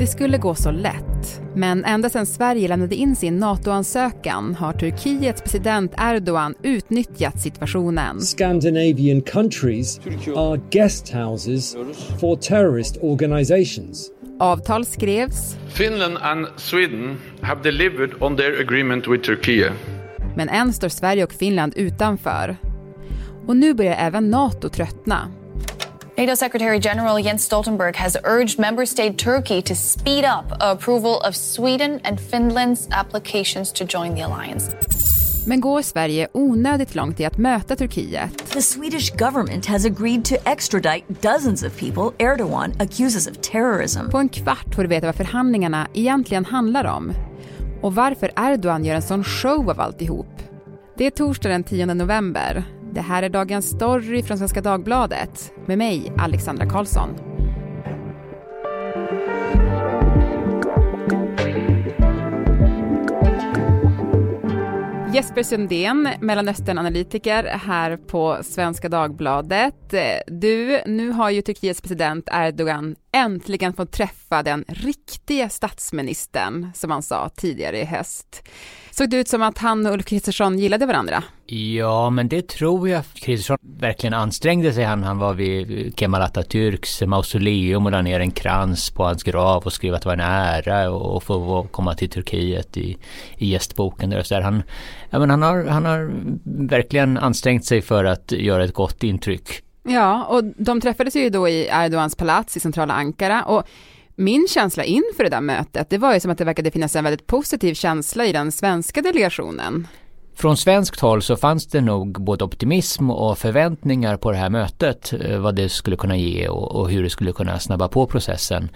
Det skulle gå så lätt, men ända sedan Sverige lämnade in sin NATO-ansökan har Turkiets president Erdoğan utnyttjat situationen. Scandinavian countries are guest houses for terrorist organizations. Avtal skrevs. Finland and Sweden have delivered on their agreement with Turkey. Men än står Sverige och Finland utanför. Och nu börjar även NATO tröttna. NATO Secretary General Jens Stoltenberg has urged member state Turkey to speed up approval of Sweden and Finland's applications to join the alliance. Men går Sverige onödigt långt i att möta Turkiet? The Swedish government has agreed to extradite dozens of people Erdogan accuses of terrorism. På en kvart får du veta vad förhandlingarna egentligen handlar om. Och varför Erdogan gör en sån show av alltihop. Det är torsdag den 10 november. Det här är dagens story från Svenska Dagbladet med mig, Alexandra Karlsson. Jesper Sundén, Mellanösternanalytiker här på Svenska Dagbladet. Du, nu har ju Turkiets president Erdogan äntligen fått träffa den riktiga statsministern som han sa tidigare i höst. Såg det ut som att han och Ulf Kristersson gillade varandra? Ja, men det tror jag. Kristersson verkligen ansträngde sig. Han var vid Kemal Atatürks mausoleum och la ner en krans på hans grav och skrev att det var en ära och få komma till Turkiet i gästboken. Där. Så där. Han har verkligen ansträngt sig för att göra ett gott intryck. Ja, och de träffades ju då i Erdogans palats i centrala Ankara, och min känsla inför det där mötet, det var ju som att det verkade finnas en väldigt positiv känsla i den svenska delegationen. Från svenskt håll så fanns det nog både optimism och förväntningar på det här mötet, vad det skulle kunna ge och hur det skulle kunna snabba på processen.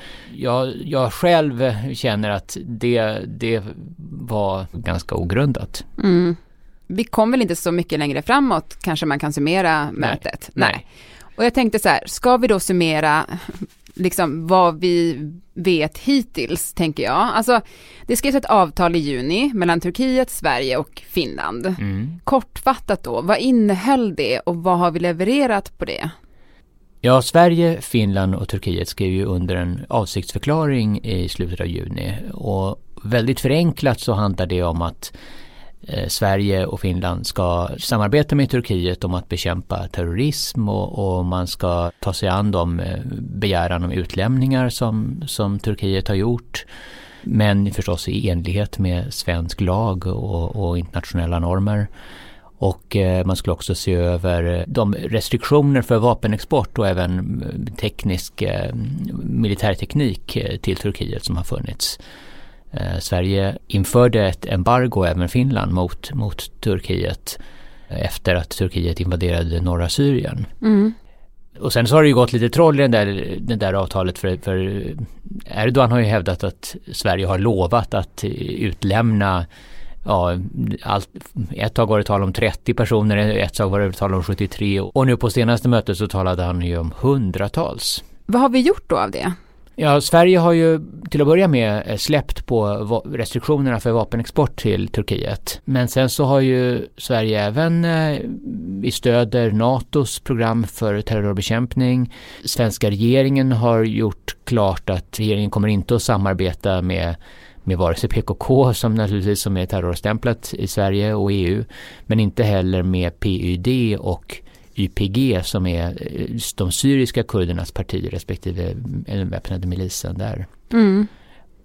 Jag själv känner att det var ganska ogrundat. Mm. Vi kom väl inte så mycket längre framåt, kanske man kan summera mötet. Nej. Och jag tänkte så här, ska vi då summera liksom vad vi vet hittills, tänker jag. Alltså, det skrevs ett avtal i juni mellan Turkiet, Sverige och Finland. Mm. Kortfattat då, vad innehöll det och vad har vi levererat på det? Ja, Sverige, Finland och Turkiet skrev ju under en avsiktsförklaring i slutet av juni. Och väldigt förenklat så handlar det om att Sverige och Finland ska samarbeta med Turkiet om att bekämpa terrorism och man ska ta sig an de begäran om utlämningar som Turkiet har gjort, men förstås i enlighet med svensk lag och internationella normer. Och man skulle också se över de restriktioner för vapenexport och även teknisk militärteknik till Turkiet som har funnits. Sverige införde ett embargo, även Finland, mot Turkiet efter att Turkiet invaderade norra Syrien. Mm. Och sen så har det ju gått lite troll i den där avtalet, för Erdogan har ju hävdat att Sverige har lovat att utlämna, ja, ett tag var det tal om 30 personer, ett tag var det tal om 73, och nu på senaste mötet så talade han ju om hundratals. Vad har vi gjort då av det? Ja, Sverige har ju till att börja med släppt på restriktionerna för vapenexport till Turkiet. Men sen så har ju Sverige även, vi stöder NATOs program för terrorbekämpning. Svenska regeringen har gjort klart att regeringen kommer inte att samarbeta med vare sig PKK, som naturligtvis som är terrorstämplat i Sverige och EU, men inte heller med PYD och YPG, som är de syriska kurdernas parti respektive den väpnade milisen där. Mm.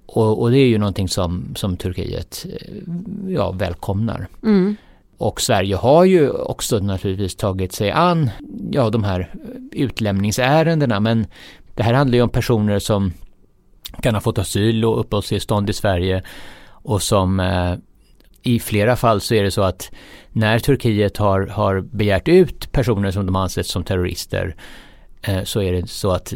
Och det är ju någonting som Turkiet, ja, välkomnar. Mm. Och Sverige har ju också naturligtvis tagit sig an, ja, de här utlämningsärendena, men det här handlar ju om personer som kan ha fått asyl och uppehållstillstånd i Sverige, och som i flera fall så är det så att när Turkiet har begärt ut personer som de ansett som terrorister, så är det så att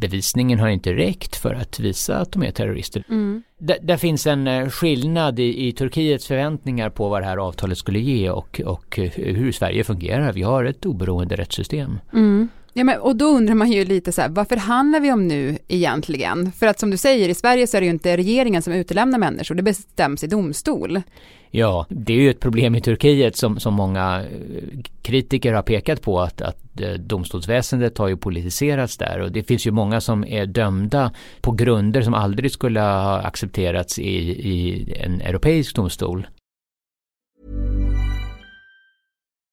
bevisningen har inte räckt för att visa att de är terrorister. Mm. Där finns en skillnad i Turkiets förväntningar på vad det här avtalet skulle ge och hur Sverige fungerar. Vi har ett oberoende rättssystem. Mm. Ja, men, och då undrar man ju lite så här, vad förhandlar vi om nu egentligen? För att som du säger, i Sverige så är det ju inte regeringen som utelämnar människor, det bestäms i domstol. Ja, det är ju ett problem i Turkiet som många kritiker har pekat på, att domstolsväsendet har ju politiserats där, och det finns ju många som är dömda på grunder som aldrig skulle ha accepterats i en europeisk domstol.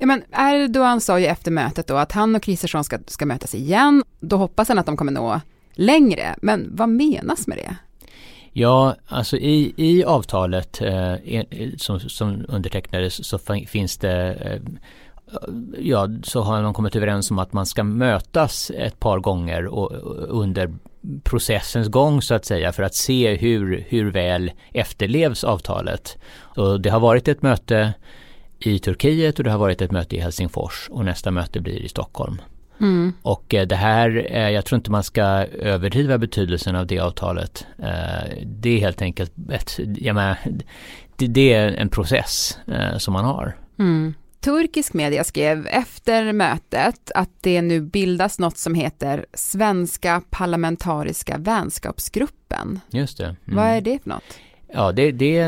Ja, men Erdoğan sa ju efter mötet då att han och Kristersson ska mötas igen. Då hoppas han att de kommer nå längre. Men vad menas med det? Ja, alltså i avtalet som undertecknades så finns det... Ja, så har de kommit överens om att man ska mötas ett par gånger och under processens gång så att säga, för att se hur väl efterlevs avtalet. Och det har varit ett möte i Turkiet och det har varit ett möte i Helsingfors, och nästa möte blir i Stockholm. Mm. Och det här, jag tror inte man ska överdriva betydelsen av det avtalet. Det är helt enkelt det är en process som man har. Mm. Turkisk media skrev efter mötet att det nu bildas något som heter Svenska Parlamentariska Vänskapsgruppen. Just det. Mm. Vad är det för något? Ja, det är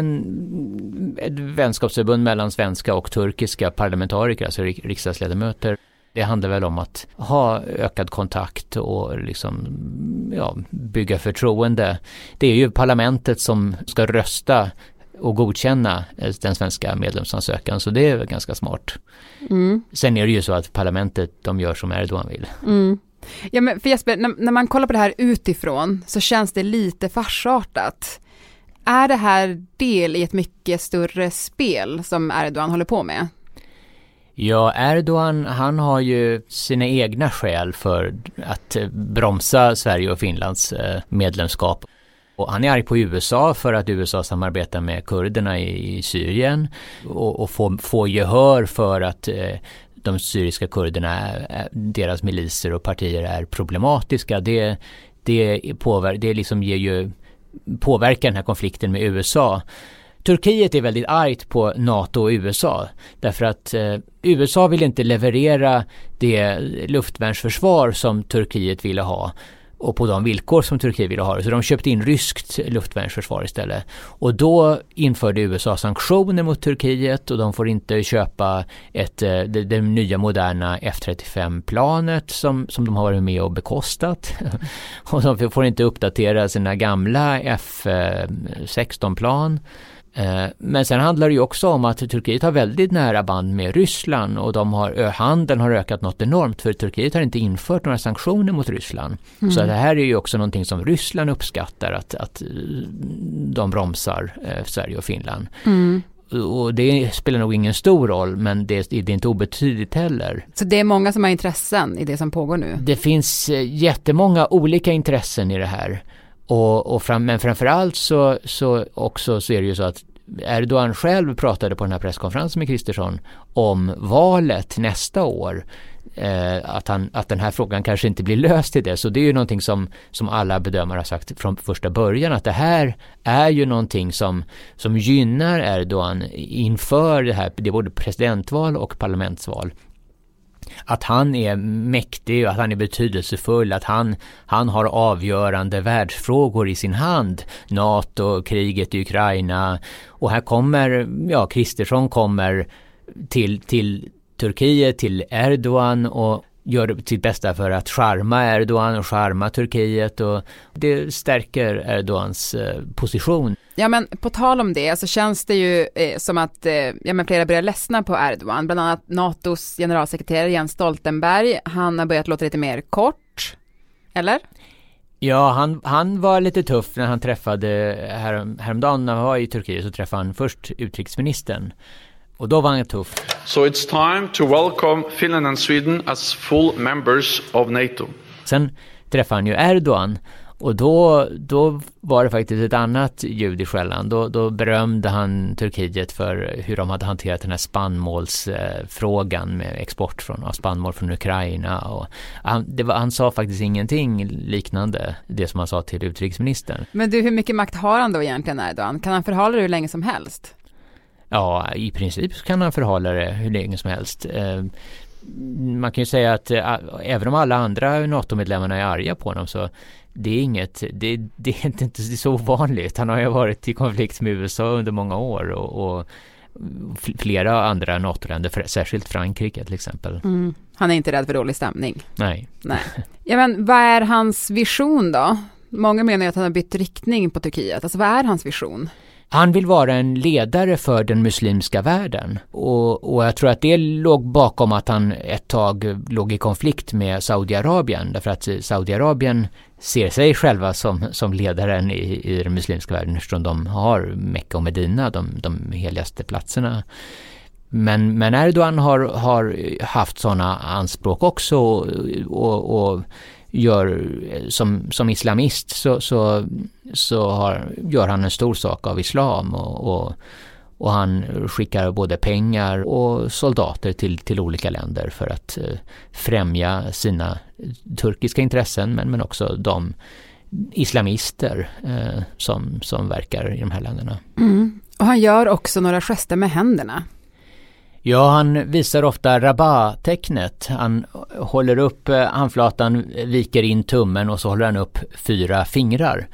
ett vänskapsförbund mellan svenska och turkiska parlamentariker, alltså riksdagsledamöter. Det handlar väl om att ha ökad kontakt och liksom, ja, bygga förtroende. Det är ju parlamentet som ska rösta och godkänna den svenska medlemsansökan, så det är väl ganska smart. Mm. Sen är det ju så att parlamentet, de gör som Erdogan vill. Mm. Ja, men för Jesper, när man kollar på det här utifrån så känns det lite farsartat. Är det här del i ett mycket större spel som Erdogan håller på med? Ja, Erdogan, han har ju sina egna skäl för att bromsa Sverige och Finlands medlemskap. Och han är arg på USA för att USA samarbetar med kurderna i Syrien och få gehör för att de syriska kurderna, deras miliser och partier är problematiska. Det liksom ger ju... påverkar den här konflikten med USA. Turkiet är väldigt argt på NATO och USA, därför att USA vill inte leverera det luftvärnsförsvar som Turkiet ville ha, och på de villkor som Turkiet ville ha. Så de köpte in ryskt luftvärnsförsvar istället. Och då införde USA sanktioner mot Turkiet, och de får inte köpa det nya moderna F-35-planet som de har varit med och bekostat. Och de får inte uppdatera sina gamla F-16-plan. Men sen handlar det ju också om att Turkiet har väldigt nära band med Ryssland, och handeln har ökat något enormt, för Turkiet har inte infört några sanktioner mot Ryssland. Mm. Så det här är ju också någonting som Ryssland uppskattar, att de bromsar Sverige och Finland. Mm. Och det spelar nog ingen stor roll, men det är inte obetydligt heller. Så det är många som har intressen i det som pågår nu? Det finns jättemånga olika intressen i det här. Men framförallt så är det ju så att Erdogan själv pratade på den här presskonferensen med Kristersson om valet nästa år, att den här frågan kanske inte blir löst i det. Så det är ju någonting som alla bedömare har sagt från första början, att det här är ju någonting som gynnar Erdogan inför det här, det är både presidentval och parlamentsval. Att han är mäktig och att han är betydelsefull, att han har avgörande världsfrågor i sin hand. NATO, kriget i Ukraina, och här kommer, Kristersson kommer till Turkiet, till Erdogan, och gör sitt bästa för att charma Erdogan och charma Turkiet, och det stärker Erdogans position. Ja, men på tal om det så känns det ju som att flera börjar ledsna på Erdogan. Bland annat NATOs generalsekreterare Jens Stoltenberg, han har börjat låta lite mer kort, eller? Ja, han var lite tuff när han träffade häromdagen när han var i Turkiet, så träffade han först utrikesministern. Och då var han tuff. So it's time to welcome Finland and Sweden as full members of NATO. Sen träffade han ju Erdoğan. Och då var det faktiskt ett annat ljud i skällan. Då berömde han Turkiet för hur de hade hanterat den här spannmålsfrågan med export av spannmål från Ukraina. Och han sa faktiskt ingenting liknande det som han sa till utrikesministern. Men du, hur mycket makt har han då egentligen, Erdogan? Kan han förhålla det hur länge som helst? Ja, i princip kan han förhålla det hur länge som helst. Man kan ju säga att även om alla andra NATO-medlemmarna är arga på honom så det är inget, det är inte så vanligt. Han har ju varit i konflikt med USA under många år och flera andra NATO-länder, särskilt Frankrike till exempel. Mm. Han är inte rädd för dålig stämning. Nej. Ja, men vad är hans vision då? Många menar att han har bytt riktning på Turkiet. Alltså vad är hans vision? Han vill vara en ledare för den muslimska världen och jag tror att det låg bakom att han ett tag låg i konflikt med Saudiarabien, därför att Saudiarabien ser sig själva som ledaren i den muslimska världen eftersom de har Mekka och Medina, de heligaste platserna. Men Erdogan har haft sådana anspråk också och gör som islamist gör han en stor sak av islam och han skickar både pengar och soldater till olika länder för att främja sina turkiska intressen men också de islamister som verkar i de här länderna. Mm. Och han gör också några gester med händerna. Ja, han visar ofta Rabaa-tecknet. Han håller upp handflatan, viker in tummen och så håller han upp 4 fingrar.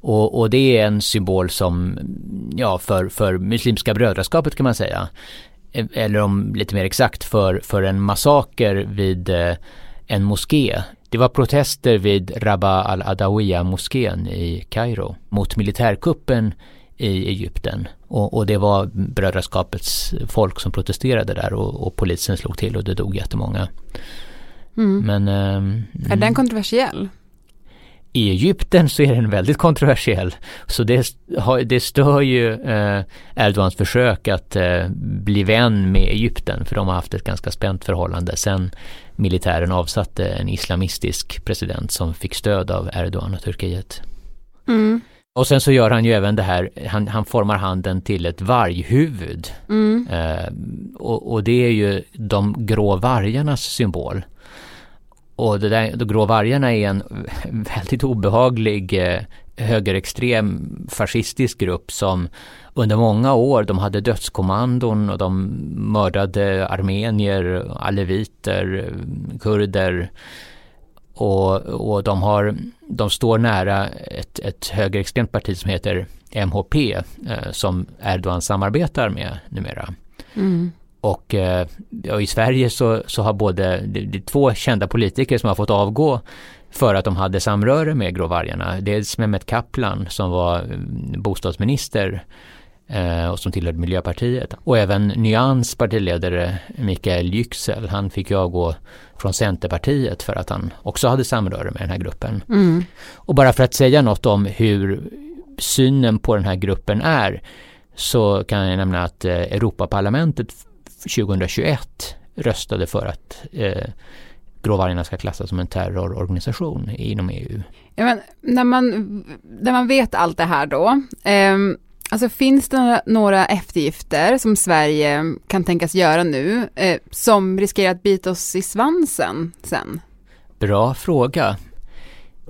Och det är en symbol som för muslimska brödraskapet kan man säga. Eller om lite mer exakt för en massaker vid en moské. Det var protester vid Rabaa al-Adawiya moskén i Kairo mot militärkuppen i Egypten. Och det var brödraskapets folk som protesterade där och polisen slog till och det dog jättemånga. Mm. Men, är den kontroversiell? I Egypten så är den väldigt kontroversiell. Så det stör ju Erdogans försök att bli vän med Egypten, för de har haft ett ganska spänt förhållande sen militären avsatte en islamistisk president som fick stöd av Erdogan och Turkiet. Mm. Och sen så gör han ju även det här, han formar handen till ett varghuvud. Mm. Och det är ju de grå vargarnas symbol. Och de grå vargarna är en väldigt obehaglig högerextrem fascistisk grupp som under många år, de hade dödskommandon och de mördade armenier, aleviter, kurder. Och de står nära ett högerextremt parti som heter MHP som Erdogan samarbetar med numera. Mm. Och i Sverige så har det är 2 kända politiker som har fått avgå för att de hade samröre med gråvargarna. Dels Mehmet Kaplan som var bostadsminister och som tillhörde Miljöpartiet. Och även Nyans partiledare Mikael Yüksel, han fick ju avgå från Centerpartiet för att han också hade samröre med den här gruppen. Mm. Och bara för att säga något om hur synen på den här gruppen är så kan jag nämna att Europaparlamentet 2021 röstade för att gråvargarna ska klassas som en terrororganisation inom EU. Ja, men när man vet allt det här då... Alltså finns det några eftergifter som Sverige kan tänkas göra nu som riskerar att bita oss i svansen sen? Bra fråga.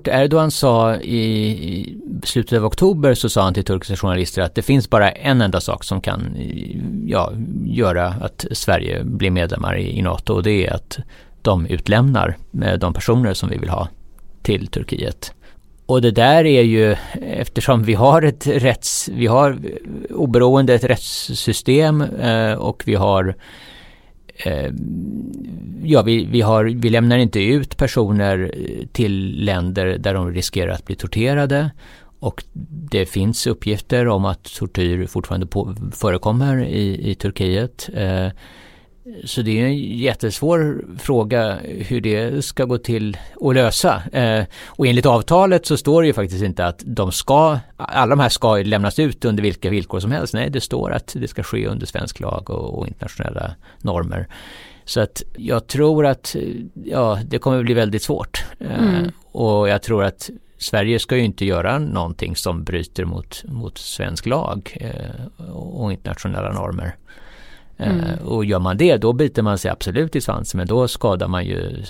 Erdogan sa i slutet av oktober så sa han till turkiska journalister att det finns bara en enda sak som kan göra att Sverige blir medlemmar i NATO, och det är att de utlämnar de personer som vi vill ha till Turkiet. Och det där är ju, eftersom vi har oberoende ett rättssystem och vi lämnar inte ut personer till länder där de riskerar att bli torterade, och det finns uppgifter om att tortyr fortfarande förekommer i Turkiet. Så det är en jättesvår fråga hur det ska gå till att lösa. Och enligt avtalet så står det ju faktiskt inte att alla de här ska lämnas ut under vilka villkor som helst. Nej, det står att det ska ske under svensk lag och internationella normer. Så att jag tror att det kommer bli väldigt svårt. Och jag tror att Sverige ska ju inte göra någonting som bryter mot svensk lag och internationella normer. Och gör man det, då biter man sig absolut i svansen, men då skadar man ju,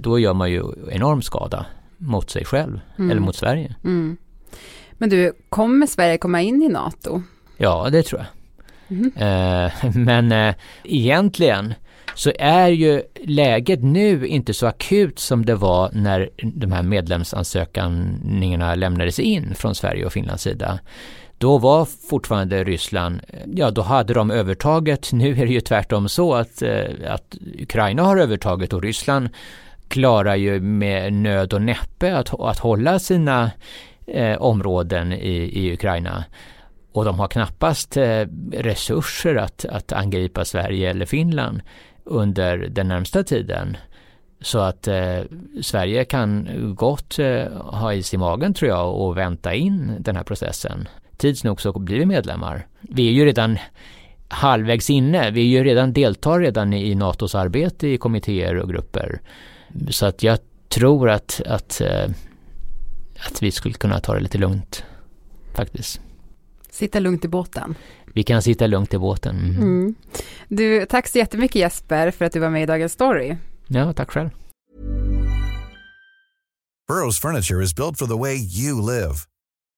då gör man ju enorm skada mot sig själv eller mot Sverige. Men du, kommer Sverige komma in i NATO? Ja, det tror jag. Men egentligen så är ju läget nu inte så akut som det var när de här medlemsansökningarna lämnades in från Sverige och Finlands sida. Då var fortfarande Ryssland, då hade de övertaget. Nu är det ju tvärtom så att Ukraina har övertaget och Ryssland klarar ju med nöd och näppe att hålla sina områden i Ukraina. Och de har knappast resurser att angripa Sverige eller Finland under den närmsta tiden. Så att Sverige kan gott ha is i magen, tror jag, och vänta in den här processen. Tids nog så blir vi medlemmar. Vi är ju redan halvvägs inne. Vi är ju deltar i NATOs arbete i kommittéer och grupper. Så att jag tror att vi skulle kunna ta det lite lugnt faktiskt. Sitta lugnt i båten. Vi kan sitta lugnt i båten. Du, tack så jättemycket Jesper för att du var med i Dagens Story. Ja, tack själv. Burrow's furniture is built for the way you live.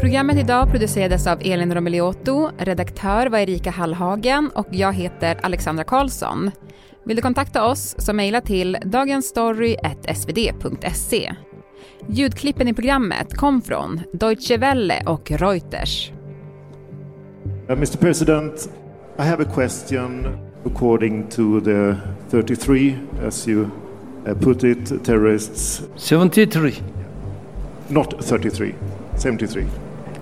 Programmet idag producerades av Elin Romeliotto, redaktör var Erika Hallhagen och jag heter Alexandra Karlsson. Vill du kontakta oss så mejla till dagensstory@svd.se. Ljudklippen i programmet kom från Deutsche Welle och Reuters. Mr. President, I have a question according to the 33, as you put it, terrorists. 73. Not 33. 73.